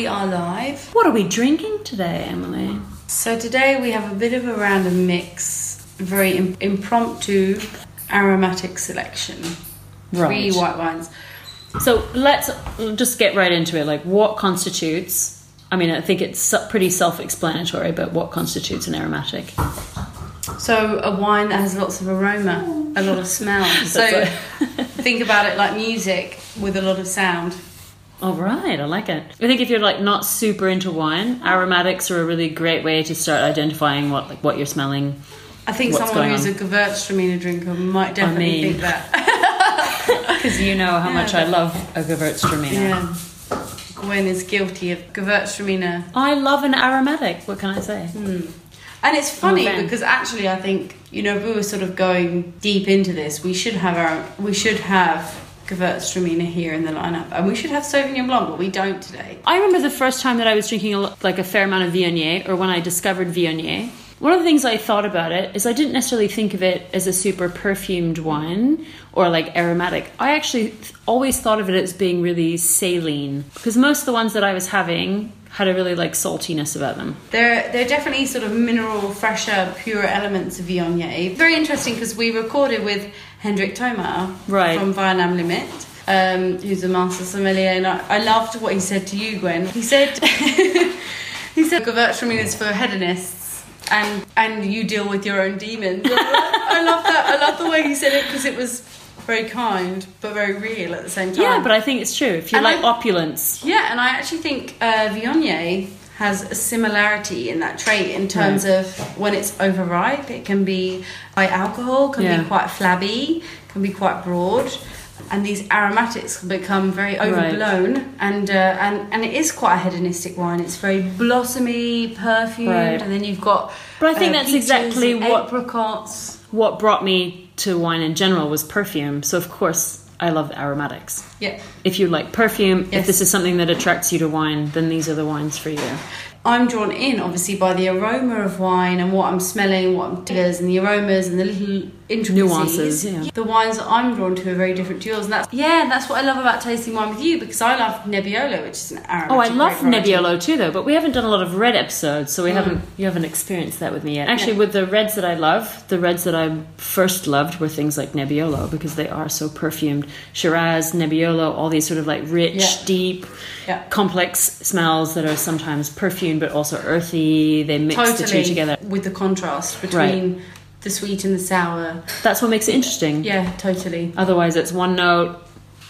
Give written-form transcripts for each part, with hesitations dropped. We are live. What are we drinking today, Emily? So today we have a bit of a random mix, very impromptu aromatic selection. Right. 3 white wines. So let's just get right into it. Like, what constitutes, I mean, I think it's pretty self-explanatory, but what constitutes an aromatic? So a wine that has lots of aroma, a lot of smell. So think about it like music with a lot of sound. All right, I like it. I think if you're like not super into wine, aromatics are a really great way to start identifying what you're smelling. I think someone who's a Gewürztraminer drinker might definitely think that. Because you know how much I love a Gewürztraminer. Yeah. Gwen is guilty of Gewürztraminer. I love an aromatic, what can I say? Mm. And it's funny because actually I think, you know, if we were sort of going deep into this, we should have Gewürztraminer here in the lineup, and we should have Sauvignon Blanc, but we don't today. I remember the first time that I was drinking a fair amount of Viognier, or when I discovered Viognier. One of the things I thought about it is I didn't necessarily think of it as a super perfumed wine or like aromatic. I actually always thought of it as being really saline, because most of the ones that I was having had a really like saltiness about them. They're definitely sort of mineral, fresher, purer elements of Viognier. Very interesting, because we recorded with Hendrik Tomar from Vianam Limit, who's a master sommelier, and I loved what he said to you, Gwen. He said, Gewürztraminer is for hedonists, and you deal with your own demons. I love that. I love the way he said it, because it was very kind but very real at the same time. Yeah, but I think it's true. If you opulence. Yeah, and I actually think Viognier has a similarity in that trait in terms of when it's overripe, it can be high alcohol, can be quite flabby, can be quite broad, and these aromatics become very overblown and it is quite a hedonistic wine. It's very blossomy, perfumed, and then you've got But I think that's exactly what brought me to wine in general was perfume. So of course I love aromatics. Yeah. If you like perfume, if this is something that attracts you to wine, then these are the wines for you. I'm drawn in, obviously, by the aroma of wine and what I'm smelling, what I'm and the aromas and the little intricacies. Nuances, yeah. The wines that I'm drawn to are very different to yours. And that's what I love about tasting wine with you, because I love Nebbiolo, which is an aromatic. Oh, I love Nebbiolo too, though, but we haven't done a lot of red episodes, so you haven't experienced that with me yet. Actually, with the reds that I love, the reds that I first loved were things like Nebbiolo, because they are so perfumed. Shiraz, Nebbiolo, all these sort of like rich, deep, complex smells that are sometimes perfumed, but also earthy. They mix the two together with the contrast between the sweet and the sour. That's what makes it interesting. Yeah, totally. Otherwise it's one note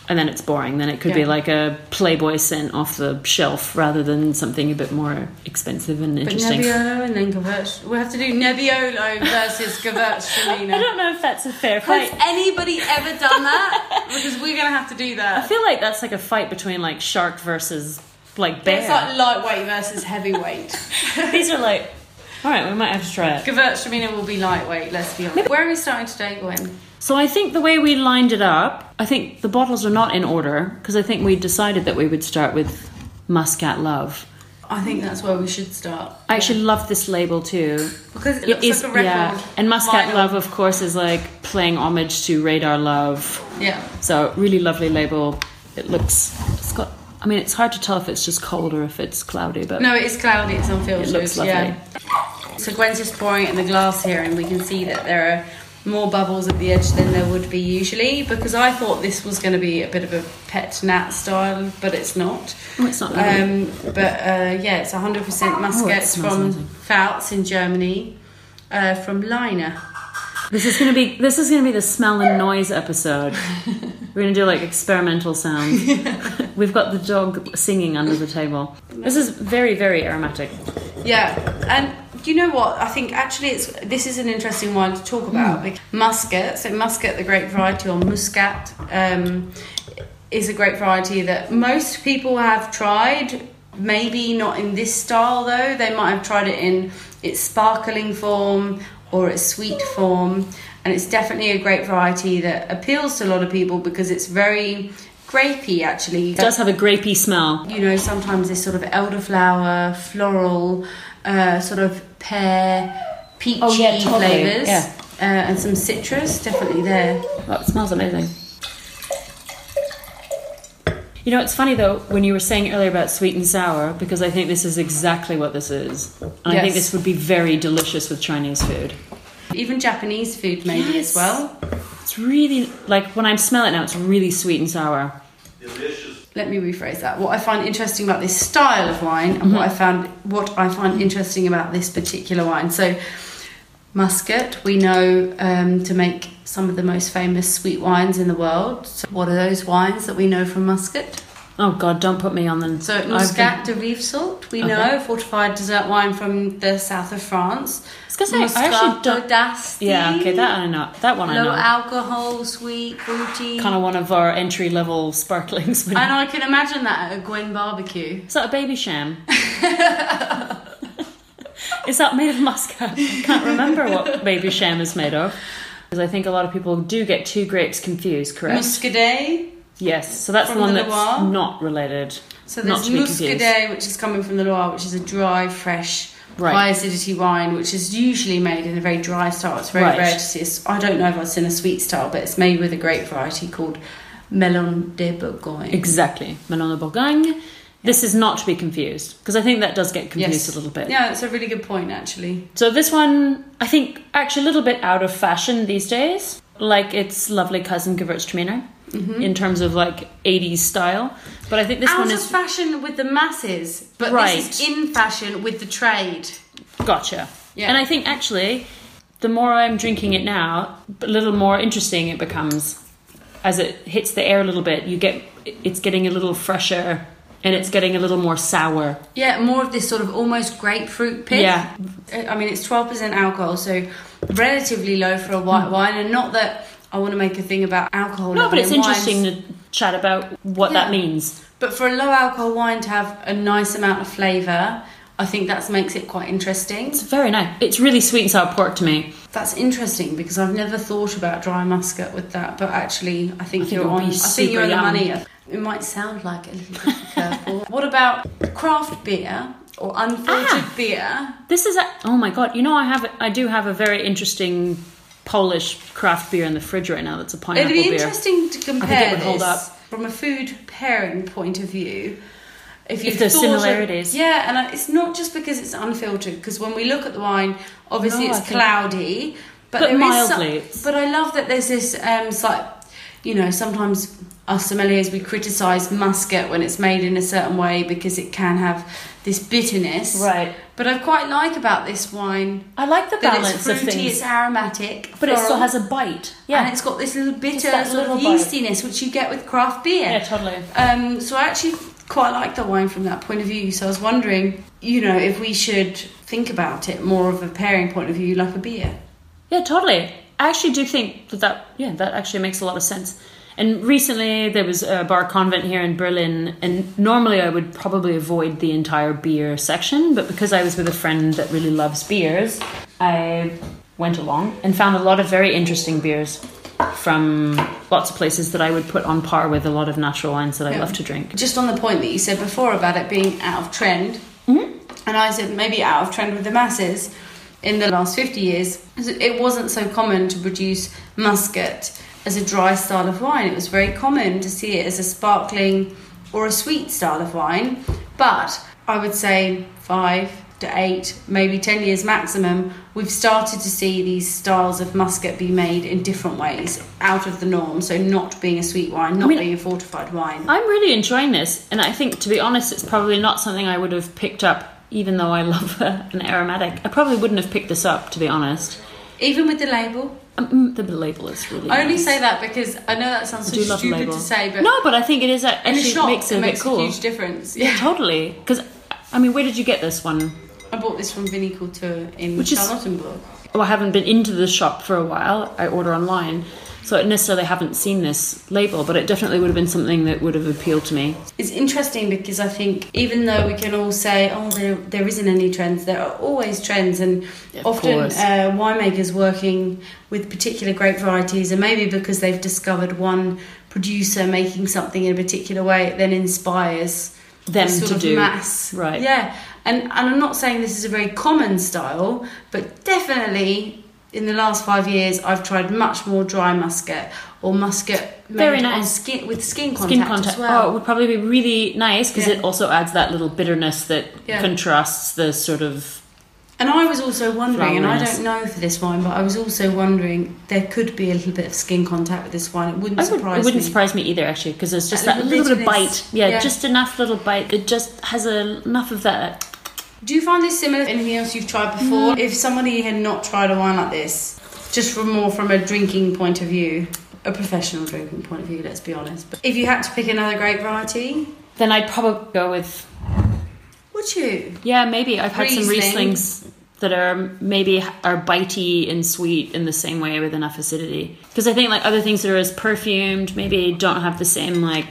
and then it's boring. Then it could be like a Playboy scent off the shelf rather than something a bit more expensive and interesting. But Nebbiolo and then Gewürztraminer. We'll have to do Nebbiolo versus Gewürztraminer. I don't know if that's a fair fight. Has anybody ever done that? Because we're going to have to do that. I feel like that's like a fight between like shark versus like bear. It's like lightweight versus heavyweight. These are like, all right, we might have to try it. Gewürztraminer will be lightweight, let's be honest. Where are we starting today, Gwen? So I think the way we lined it up, I think the bottles are not in order, because I think we decided that we would start with Muscat Love. I think that's where we should start. I actually love this label too, because it looks like a record. Yeah. And Muscat Love, of course, is like playing homage to Radar Love. Yeah. So really lovely label. It's hard to tell if it's just cold or if it's cloudy, but... No, it is cloudy, it's unfiltered. It looks lovely. Yeah. So Gwen's just pouring it in the glass here, and we can see that there are more bubbles at the edge than there would be usually, because I thought this was going to be a bit of a pet nat style, but it's not. Oh, it's not. It's 100% Muscat from Fouts in Germany, from Leine. This is going to be the smell and noise episode. We're going to do like experimental sounds. Yeah. We've got the dog singing under the table. This is very, very aromatic. Yeah, and you know what? I think actually this is an interesting one to talk about. Mm. Muscat, the grape variety, or Muscat, is a grape variety that most people have tried. Maybe not in this style though. They might have tried it in its sparkling form or its sweet form. And it's definitely a grape variety that appeals to a lot of people because it's very grapey, actually. It does have a grapey smell. You know, sometimes this sort of elderflower, floral, sort of pear, peachy flavours. Yeah. And some citrus, definitely there. Oh, it smells amazing. You know, it's funny, though, when you were saying earlier about sweet and sour, because I think this is exactly what this is. And yes. I think this would be very delicious with Chinese food. Even Japanese food, maybe, yes. as well. It's really, like, when I smell it now, it's really sweet and sour. Delicious. Let me rephrase that. What I find interesting about this style of wine and what I find interesting about this particular wine. So, Muscat, we know to make some of the most famous sweet wines in the world. So what are those wines that we know from Muscat? Oh God, don't put me on them. So Muscat de Rivesalts, we know, fortified dessert wine from the south of France. I was going to say, Muscat, I actually don't... d'Asti. Yeah, okay, that I know. That one I know. Low alcohol, sweet, fruity. Kind of one of our entry-level sparklings. And I can imagine that at a Gwen barbecue. Is that a baby sham? Is that made of Muscat? I can't remember what baby sham is made of. Because I think a lot of people do get two grapes confused, correct? Muscadet. Yes, so that's the one that's not related. So there's Muscadet, which is coming from the Loire, which is a dry, fresh, high acidity wine, which is usually made in a very dry style. It's very rare to see. I don't know if I've seen a sweet style, but it's made with a grape variety called Melon de Bourgogne. Exactly, Melon de Bourgogne. This is not to be confused, because I think that does get confused a little bit. Yeah, that's a really good point, actually. So this one, I think, actually a little bit out of fashion these days. Like its lovely cousin, Gewürztraminer, in terms of, like, 80s style. But I think this one is... out of fashion with the masses, but this is in fashion with the trade. Gotcha. Yeah. And I think, actually, the more I'm drinking it now, a little more interesting it becomes. As it hits the air a little bit, it's getting a little fresher... and it's getting a little more sour. Yeah, more of this sort of almost grapefruit pith. Yeah. I mean, it's 12% alcohol, so relatively low for a white wine. And not that I want to make a thing about alcohol. No, but it's interesting to chat about what that means. But for a low alcohol wine to have a nice amount of flavour, I think that makes it quite interesting. It's very nice. It's really sweet and sour pork to me. That's interesting, because I've never thought about dry Muscat with that. But actually, I think you're on the money. It might sound like a little bit purple. What about craft beer or unfiltered beer? This is oh my God. You know, I do have a very interesting Polish craft beer in the fridge right now. That's a pineapple beer. It'd be interesting to compare this from a food pairing point of view. If there's similarities. And it's not just because it's unfiltered. Because when we look at the wine, obviously it's cloudy. But mildly. But I love that there's this slight, you know, sometimes... us sommeliers, we criticise Muscat when it's made in a certain way because it can have this bitterness. Right. But I quite like about this wine... I like the balance of things. It's fruity, it's aromatic. But it still has a bite. Yeah. And it's got this little bitter yeastiness, which you get with craft beer. Yeah, totally. So I actually quite like the wine from that point of view. So I was wondering, you know, if we should think about it more of a pairing point of view, like a beer. Yeah, totally. I actually do think that actually makes a lot of sense. And recently there was a Bar Convent here in Berlin, and normally I would probably avoid the entire beer section, but because I was with a friend that really loves beers, I went along and found a lot of very interesting beers from lots of places that I would put on par with a lot of natural wines that I love to drink. Just on the point that you said before about it being out of trend, and I said maybe out of trend with the masses, in the last 50 years, it wasn't so common to produce Muscat as a dry style of wine. It was very common to see it as a sparkling or a sweet style of wine. But I would say 5 to 8, maybe 10 years maximum, we've started to see these styles of Muscat be made in different ways, out of the norm. So not being a sweet wine, being a fortified wine. I'm really enjoying this. And I think, to be honest, it's probably not something I would have picked up, even though I love an aromatic. I probably wouldn't have picked this up, to be honest. Even with the label? The label is really I only say that because I know that sounds so stupid to say, but... No, but I think it is actually makes it a bit cool. It makes a huge difference. Yeah, totally. Because, I mean, where did you get this one? I bought this from Vinnie Couture in Charlottenburg. I haven't been into the shop for a while. I order online, so I necessarily haven't seen this label, but it definitely would have been something that would have appealed to me. It's interesting because I think even though we can all say, oh, there isn't any trends, there are always trends, and often winemakers working with particular grape varieties, and maybe because they've discovered one producer making something in a particular way, it then inspires them to do mass. Right. Yeah. And I'm not saying this is a very common style, but definitely in the last 5 years I've tried much more dry Muscat or Muscat very nice skin, with skin contact as well. Oh, it would probably be really nice because it also adds that little bitterness that contrasts the sort of. And I was also wondering, and I don't know for this wine, but I was also wondering there could be a little bit of skin contact with this wine. It wouldn't surprise me either, actually, because it's just that little bit of bite. Yeah, just enough little bite. It just has enough of that. Do you find this similar to anything else you've tried before? If somebody had not tried a wine like this, just from a drinking point of view, a professional drinking point of view, let's be honest. But if you had to pick another grape variety, then I'd probably go with. Would you? Yeah, maybe. I've had some Rieslings that are bitey and sweet in the same way with enough acidity. Because I think like other things that are as perfumed maybe don't have the same like.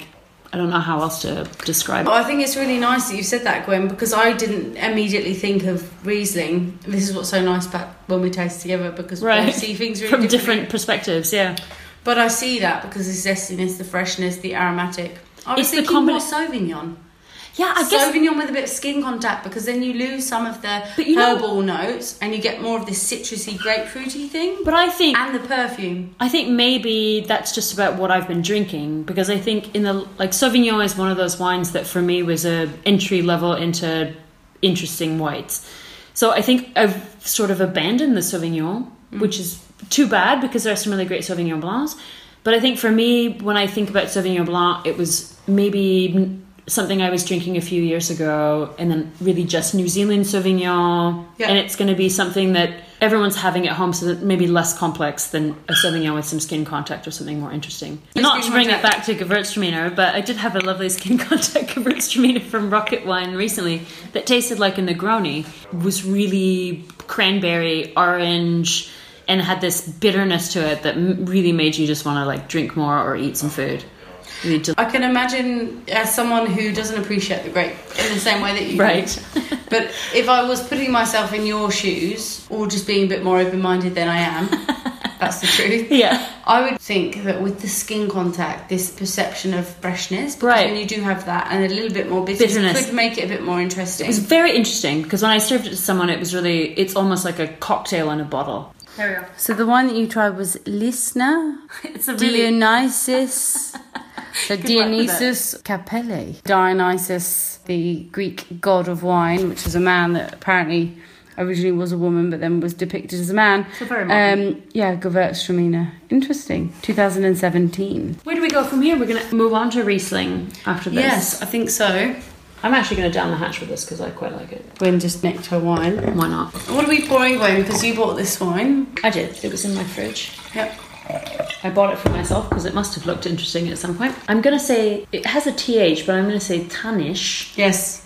I don't know how else to describe it. I think it's really nice that you said that, Gwen, because I didn't immediately think of Riesling. This is what's so nice about when we taste together, because we see things really from different perspectives, yeah. But I see that because the zestiness, the freshness, the aromatic. I was thinking more Sauvignon. Yeah, I guess Sauvignon with a bit of skin contact, because then you lose some of the herbal notes and you get more of this citrusy, grapefruity thing. But I think and the perfume. I think maybe that's just about what I've been drinking, because I think in the like Sauvignon is one of those wines that for me was a entry level into interesting whites. So I think I've sort of abandoned the Sauvignon, which is too bad because there are some really great Sauvignon Blancs. But I think for me, when I think about Sauvignon Blanc, it was maybe something I was drinking a few years ago, and then really just New Zealand Sauvignon, and it's going to be something that everyone's having at home, so that maybe less complex than a Sauvignon with some skin contact or something more interesting. Not to bring it back to Gewürztraminer, but I did have a lovely skin contact Gewürztraminer from Rocket Wine recently that tasted like a Negroni. It was really cranberry, orange, and had this bitterness to it that really made you just want to like drink more or eat some food. I can imagine as someone who doesn't appreciate the grape in the same way that you do. But if I was putting myself in your shoes, or just being a bit more open-minded than I am, that's the truth. Yeah, I would think that with the skin contact, this perception of freshness, because when you do have that and a little bit more bitterness, could make it a bit more interesting. It was very interesting because when I served it to someone, it's almost like a cocktail in a bottle. There we are. So the wine that you tried was Lisna. It's a really Dionysus. So Dionysus Capelli. Dionysus, the Greek god of wine, which is a man that apparently originally was a woman but then was depicted as a man. So very modern. Gewürztraminer. Interesting. 2017. Where do we go from here? We're going to move on to Riesling after this. Yes, I think so. I'm actually going to down the hatch with this because I quite like it. Gwen just nicked her wine. Why not? What are we pouring, Gwen? Because you bought this wine. I did. It was in my fridge. Yep. I bought it for myself because it must have looked interesting at some point. I'm going to say, it has a TH, but I'm going to say Tannish. Yes.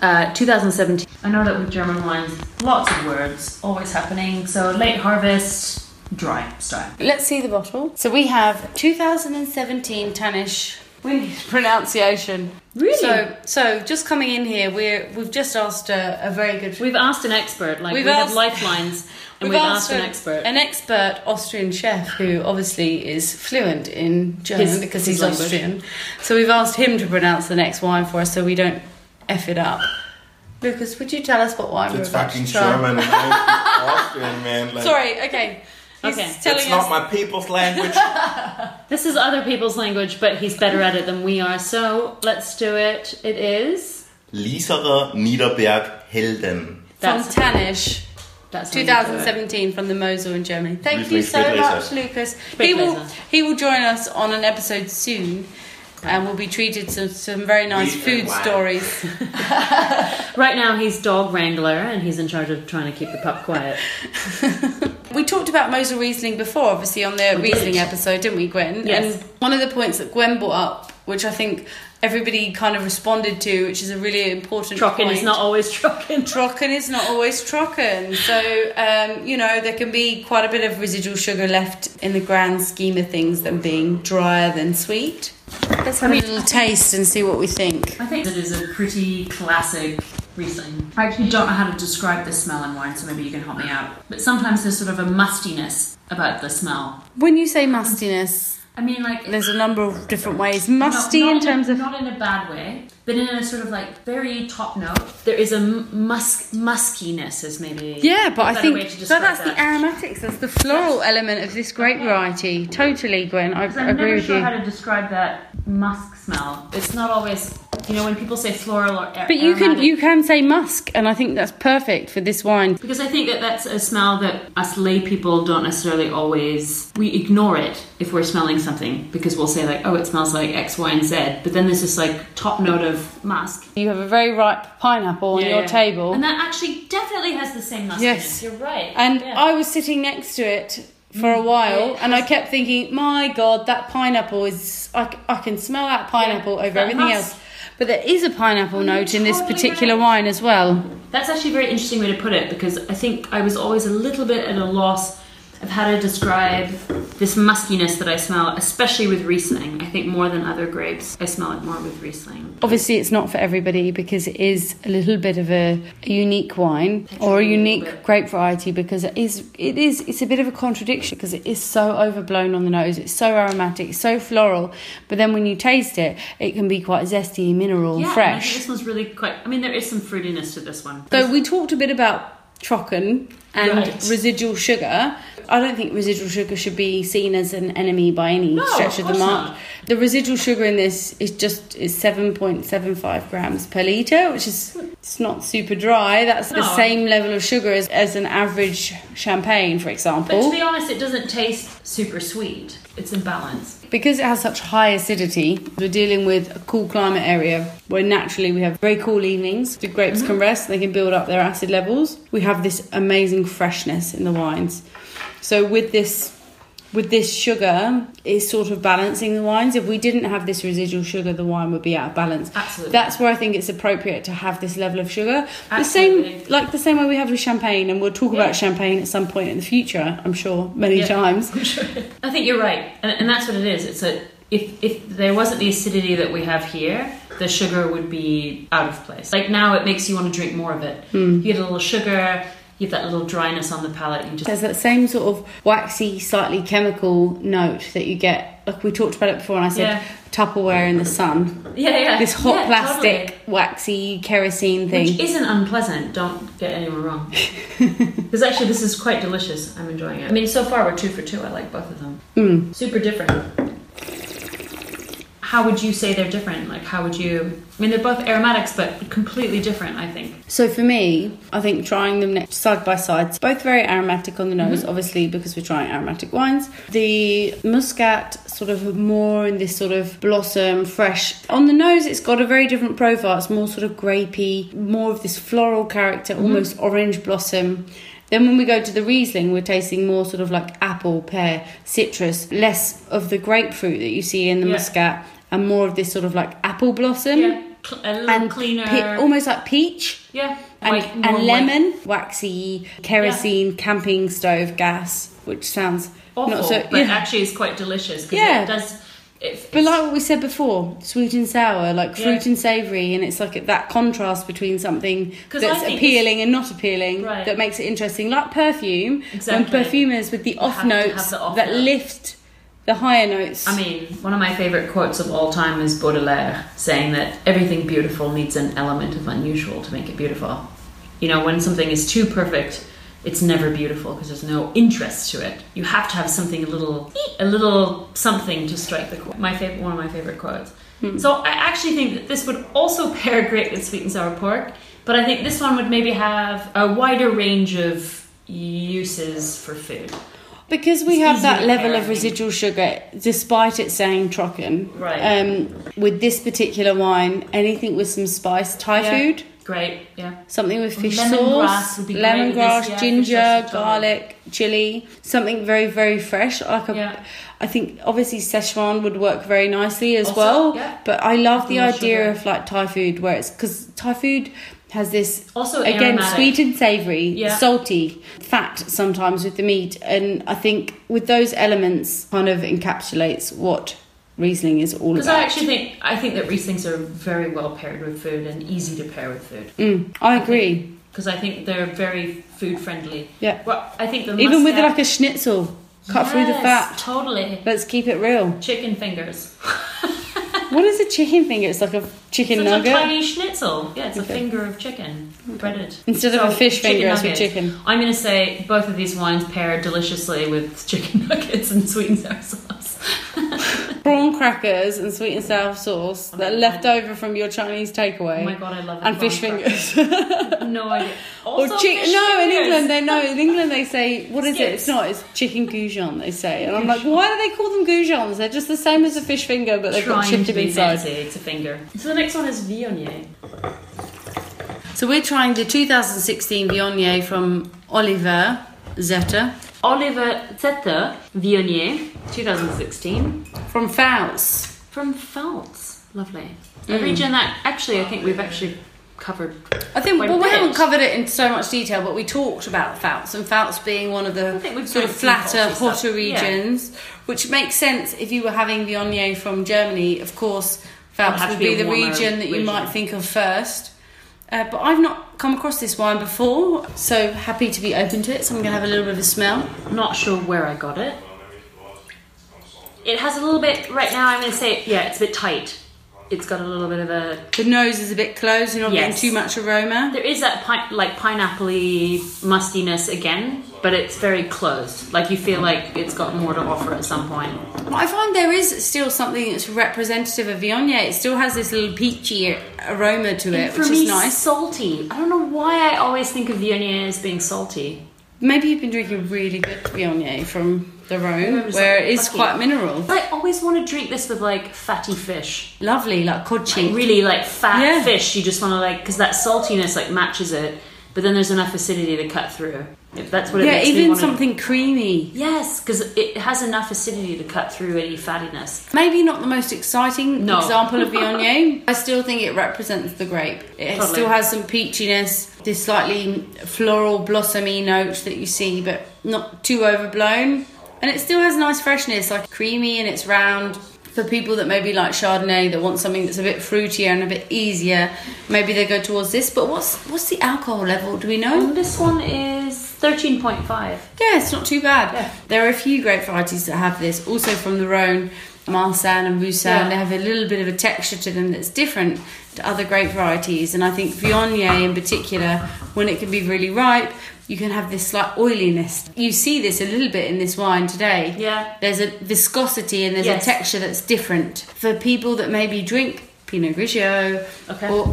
2017. I know that with German wines, lots of words always happening. So late harvest, dry style. Let's see the bottle. So we have 2017 Tannish. We need pronunciation. Really? So just coming in here, we've just asked a very good. We've asked an expert. Like we have lifelines, and we've asked an expert. An expert Austrian chef who obviously is fluent in German because he's Austrian. So we've asked him to pronounce the next wine for us, so we don't f it up. Lucas, would you tell us what wine we're about to try? It's fucking German, Austrian, man. Like. Sorry. Okay. It's not my people's language. This is other people's language, but he's better at it than we are. So let's do it. It is Lieserer Niederberg Helden Fontanisch. That's 2017 from the Mosel in Germany. Thank you so much, Lucas. He will join us on an episode soon. And we'll be treated to some very nice food stories. Right now he's dog wrangler and he's in charge of trying to keep the pup quiet. We talked about Mosel Riesling before, obviously, on the Riesling episode, didn't we, Gwen? Yes. And one of the points that Gwen brought up, which I think everybody kind of responded to, which is a really important point. Trocken is not always Trocken. Trocken is not always Trocken. So, there can be quite a bit of residual sugar left in the grand scheme of things than being drier than sweet. Let's have a little taste and see what we think. I think it is a pretty classic Riesling. I actually don't know how to describe the smell in wine, so maybe you can help me out. But sometimes there's sort of a mustiness about the smell. When you say mustiness, I mean, like... There's a number of different ways. Musty not in terms of... Not in a bad way, but in a sort of like very top note. There is a muskiness as maybe... Yeah, but I think... So that's the aromatics. That's the floral element of this grape variety. Totally, Gwen. I agree with you. I'm never sure how to describe that musk smell. It's not always... You know, when people say floral or aromatic. But you can say musk, and I think that's perfect for this wine. Because I think that that's a smell that us lay people don't necessarily always... We ignore it if we're smelling something, because we'll say like, oh, it smells like X, Y, and Z. But then there's this like top note of musk. You have a very ripe pineapple on your table. And that actually definitely has the same muskiness. Yes. You're right. And I was sitting next to it for a while, and I kept thinking, my God, that pineapple is... I can smell that pineapple over that everything else. But there is a pineapple note in this particular wine as well. That's actually a very interesting way to put it, because I think I was always a little bit at a loss of how to describe this muskiness that I smell, especially with Riesling. I think more than other grapes, I smell it more with Riesling. Obviously, it's not for everybody, because it is a little bit of a unique wine or a unique grape variety, because it's a bit of a contradiction, because it is so overblown on the nose, it's so aromatic, it's so floral, but then when you taste it, it can be quite zesty, mineral, fresh. I think this one's really quite... I mean, there is some fruitiness to this one. So we talked a bit about Trocken and residual sugar. I don't think residual sugar should be seen as an enemy by any stretch of the mark. Not. The residual sugar in this is 7.75 grams per litre, which is it's not super dry. That's the same level of sugar as an average champagne, for example. But to be honest, it doesn't taste super sweet. It's in balance. Because it has such high acidity, we're dealing with a cool climate area where naturally we have very cool evenings. The grapes can rest, they can build up their acid levels. We have this amazing freshness in the wines. So with this sugar, it's sort of balancing the wines. If we didn't have this residual sugar, the wine would be out of balance. Absolutely. That's where I think it's appropriate to have this level of sugar. Absolutely. The same way we have with champagne, and we'll talk about champagne at some point in the future, I'm sure, many times. Sure. I think you're right. And that's what it is. It's if there wasn't the acidity that we have here, the sugar would be out of place. Like now it makes you want to drink more of it. Mm. You get a little sugar... You have that little dryness on the palate. There's that same sort of waxy, slightly chemical note that you get. Like we talked about it before, and I said Tupperware in the sun. Yeah. This hot plastic, waxy kerosene thing. Which isn't unpleasant. Don't get anyone wrong. Because actually, this is quite delicious. I'm enjoying it. I mean, so far we're 2 for 2. I like both of them. Mm. Super different. How would you say they're different? Like, how would you... I mean, they're both aromatics, but completely different, I think. So for me, I think trying them next side by side, both very aromatic on the nose, obviously, because we're trying aromatic wines. The Muscat sort of more in this sort of blossom, fresh. On the nose, it's got a very different profile. It's more sort of grapey, more of this floral character, almost orange blossom. Then when we go to the Riesling, we're tasting more sort of like apple, pear, citrus, less of the grapefruit that you see in the Muscat, and more of this sort of like apple blossom. Yeah, a little and cleaner. Almost like peach. Yeah. And lemon, waxy, kerosene, camping stove gas, which sounds awful, not so... But actually it's quite delicious, because it does... But like what we said before, sweet and sour, like fruit and savoury, and it's like that contrast between something that's appealing and not appealing that makes it interesting. Like perfume, when perfumers with the off notes that lift the higher notes. I mean, one of my favourite quotes of all time is Baudelaire saying that everything beautiful needs an element of unusual to make it beautiful. You know, when something is too perfect, it's never beautiful because there's no interest to it. You have to have something a little something to strike the chord. One of my favorite quotes. Mm. So I actually think that this would also pair great with sweet and sour pork, but I think this one would maybe have a wider range of uses for food. Because we have that level of residual sugar, despite it saying Trocken. Right. With this particular wine, anything with some spice, Thai food. Great, something with fish sauce, lemongrass, ginger, garlic, chilli, something very, very fresh. I think obviously Szechuan would work very nicely as well. Yeah. But I love the idea of like Thai food, where it's because Thai food has this also again aromatic, sweet and savoury, salty, fat sometimes with the meat, and I think with those elements kind of encapsulates what Riesling is all about. Because I think that Rieslings are very well paired with food and easy to pair with food. Mm, I agree. Because I think they're very food friendly. Yeah. Well, I think even with like a schnitzel. Cut through the fat. Totally. Let's keep it real. Chicken fingers. What is a chicken finger? It's like a chicken nugget. It's a tiny schnitzel. Yeah, it's a finger of chicken, breaded. Instead of a fish finger, it's with chicken. I'm going to say both of these wines pair deliciously with chicken nuggets and sweet and sour sauce. Prawn crackers and sweet and sour sauce that are left over from your Chinese takeaway. Oh my god, I love that. And fish fingers. No idea. Also or fish fingers. In England they say, what is it? It's not. It's chicken goujons, they say. And I'm like, why do they call them goujons? They're just the same as a fish finger, but they've got chipped inside. It's a finger. So the next one is Viognier. So we're trying the 2016 Viognier from Oliver Zetter. Oliver Zetter Viognier, 2016. From Fouts. Lovely. A region that actually I think we've covered. We haven't covered it in so much detail, but we talked about Fouts, and Fouts being one of the sort of flatter, hotter regions, which makes sense if you were having Viognier from Germany. Of course, Fouts would be the region that you might think of first. But I've not come across this wine before, so happy to be open to it. So I'm going to have a little bit of a smell. Not sure where I got it. It has a little bit, right now I'm going to say, it's a bit tight. It's got a little bit of a... The nose is a bit closed, you're not getting too much aroma. There is that pineapple-y mustiness again, but it's very closed. Like, you feel like it's got more to offer at some point. Well, I find there is still something that's representative of Viognier. It still has this little peachy aroma to it, which is nice. Salty. I don't know why I always think of Viognier as being salty. Maybe you've been drinking really good Viognier from the Rhone, where it is quite mineral. But I always want to drink this with fatty fish. Lovely, like codfish. Really fat fish. You just want to because that saltiness matches it. But then there's enough acidity to cut through. If that's what it makes me want. Yeah, even something creamy. Yes, because it has enough acidity to cut through any fattiness. Maybe not the most exciting example of Viognier. I still think it represents the grape. It still has some peachiness, this slightly floral, blossomy note that you see, but not too overblown. And it still has nice freshness, creamy, and it's round. For people that maybe like Chardonnay, that want something that's a bit fruitier and a bit easier, maybe they go towards this. But what's the alcohol level? Do we know? This one is 13.5. Yeah, it's not too bad. Yeah. There are a few grape varieties that have this, also from the Rhone, Marsan and Moussan. Yeah. They have a little bit of a texture to them that's different to other grape varieties. And I think Viognier in particular, when it can be really ripe, you can have this slight oiliness. You see this a little bit in this wine today. Yeah. There's a viscosity and there's a texture that's different. For people that maybe drink Pinot Grigio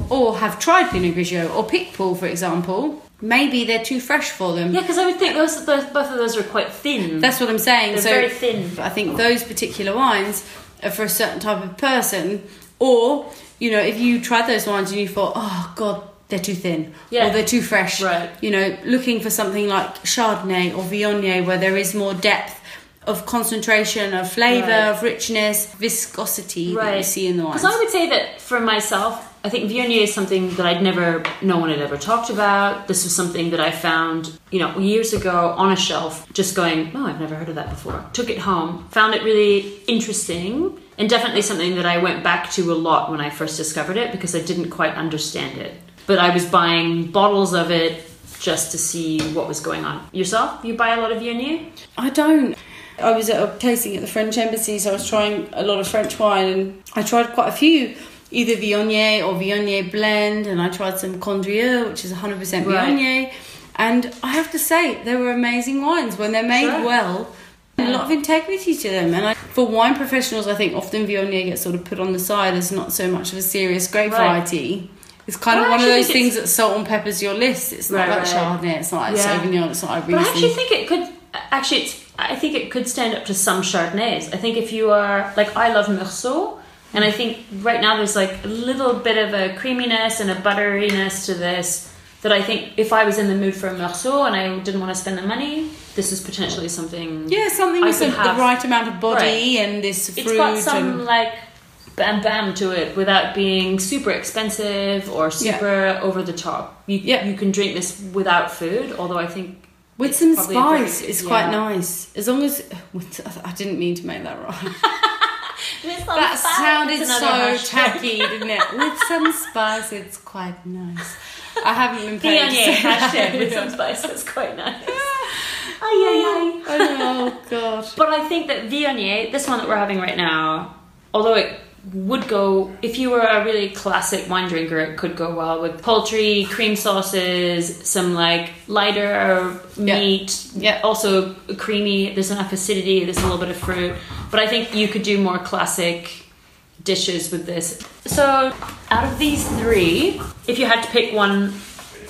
or have tried Pinot Grigio or Picpoul, for example, maybe they're too fresh for them. Yeah, because I would think both of those are quite thin. That's what I'm saying. They're very thin. I think those particular wines are for a certain type of person. Or, if you tried those wines and you thought, oh, God, they're too thin or they're too fresh. Right. Looking for something like Chardonnay or Viognier where there is more depth of concentration, of flavour, of richness, viscosity that you see in the wines. Because I would say that for myself, I think Viognier is something that no one had ever talked about. This was something that I found, years ago on a shelf, just going, oh, I've never heard of that before. Took it home, found it really interesting. And definitely something that I went back to a lot when I first discovered it because I didn't quite understand it. But I was buying bottles of it just to see what was going on. Yourself, you buy a lot of Viognier? I don't. I was at a tasting at the French Embassy, so I was trying a lot of French wine, and I tried quite a few, either Viognier or Viognier blend, and I tried some Condrieu, which is 100% Viognier. And I have to say, they were amazing wines when they're made well. A lot of integrity to them, and for wine professionals, I think often Viognier gets sort of put on the side as not so much of a serious grape variety. It's kind of one of those things that salt and peppers your list. It's not like Chardonnay, it's not like Sauvignon, it's not like Riesling. But I actually think it could stand up to some Chardonnays. I think if you are I love Meursault, and I think right now there's a little bit of a creaminess and a butteriness to this. That I think if I was in the mood for a Meursault and I didn't want to spend the money, this is potentially something. Yeah, something with the right amount of body and this fruit. It's got some bam bam to it without being super expensive or super over the top. You can drink this without food, although I think with some spice, it's quite nice. As long as I didn't mean to make that right. That sounded so tacky, didn't it? With some spice, it's quite nice. I haven't been paying attention. Hashtag with some spice, it's quite nice. I know, God. But I think that Viognier, this one that we're having right now, although it would go, if you were a really classic wine drinker, it could go well with poultry, cream sauces, some like lighter meat, also creamy, there's enough acidity, there's a little bit of fruit. But I think you could do more classic dishes with this. So out of these three, if you had to pick one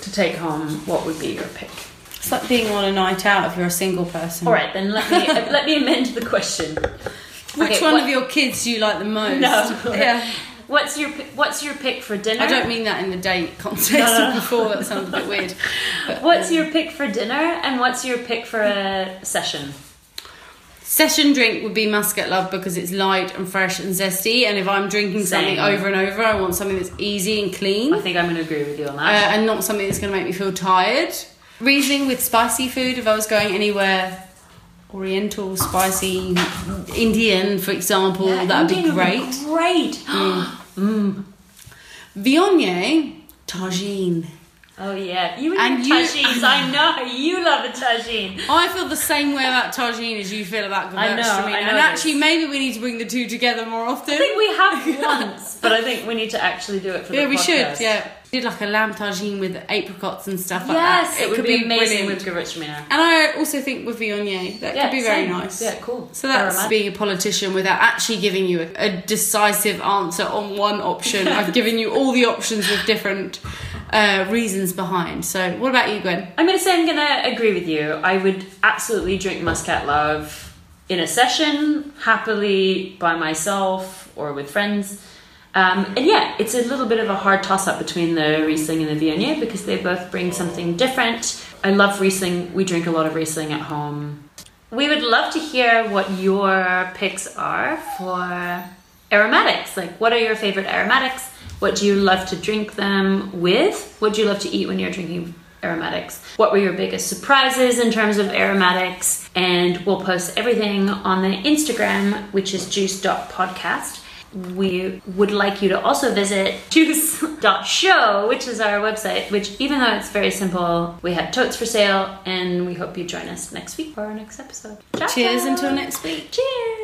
to take home, what would be your pick? It's like being on a night out if you're a single person. All right, then let me amend the question. Which one of your kids do you like the most? No. Yeah. What's your pick for dinner? I don't mean that in the date context. Before that sounded a bit weird. But, what's your pick for dinner, and what's your pick for a session? Session drink would be Muscat Love because it's light and fresh and zesty, and if I'm drinking something over and over, I want something that's easy and clean. I think I'm going to agree with you on that. And not something that's going to make me feel tired. Riesling with spicy food, if I was going anywhere oriental, spicy, Indian, for example, that would be great. Viognier, tagine. Oh yeah, you and tagines. I know you love a tagine. I feel the same way about tagine as you feel about Gewürztraminer. I know. Actually, maybe we need to bring the two together more often. I think we have once, but I think we need to actually do it for the podcast. We should. Yeah, did like a lamb tagine with apricots and stuff like that. Yes, it would be amazing with Gewürztraminer. And I also think with Viognier that could be very nice. Yeah, cool. So that's being a politician without actually giving you a decisive answer on one option. I've given you all the options with different reasons behind. So what about you, Gwen? I'm going to say I'm going to agree with you. I would absolutely drink Muscat Love in a session, happily by myself or with friends. And yeah, it's a little bit of a hard toss-up between the Riesling and the Viognier because they both bring something different. I love Riesling. We drink a lot of Riesling at home. We would love to hear what your picks are for aromatics. Like, what are your favorite aromatics? What do you love to drink them with? What do you love to eat when you're drinking aromatics? What were your biggest surprises in terms of aromatics? And we'll post everything on the Instagram, which is juice.podcast. We would like you to also visit juice.show, which is our website, which even though it's very simple, we have totes for sale, and we hope you join us next week for our next episode. Ciao. Cheers until next week. Cheers.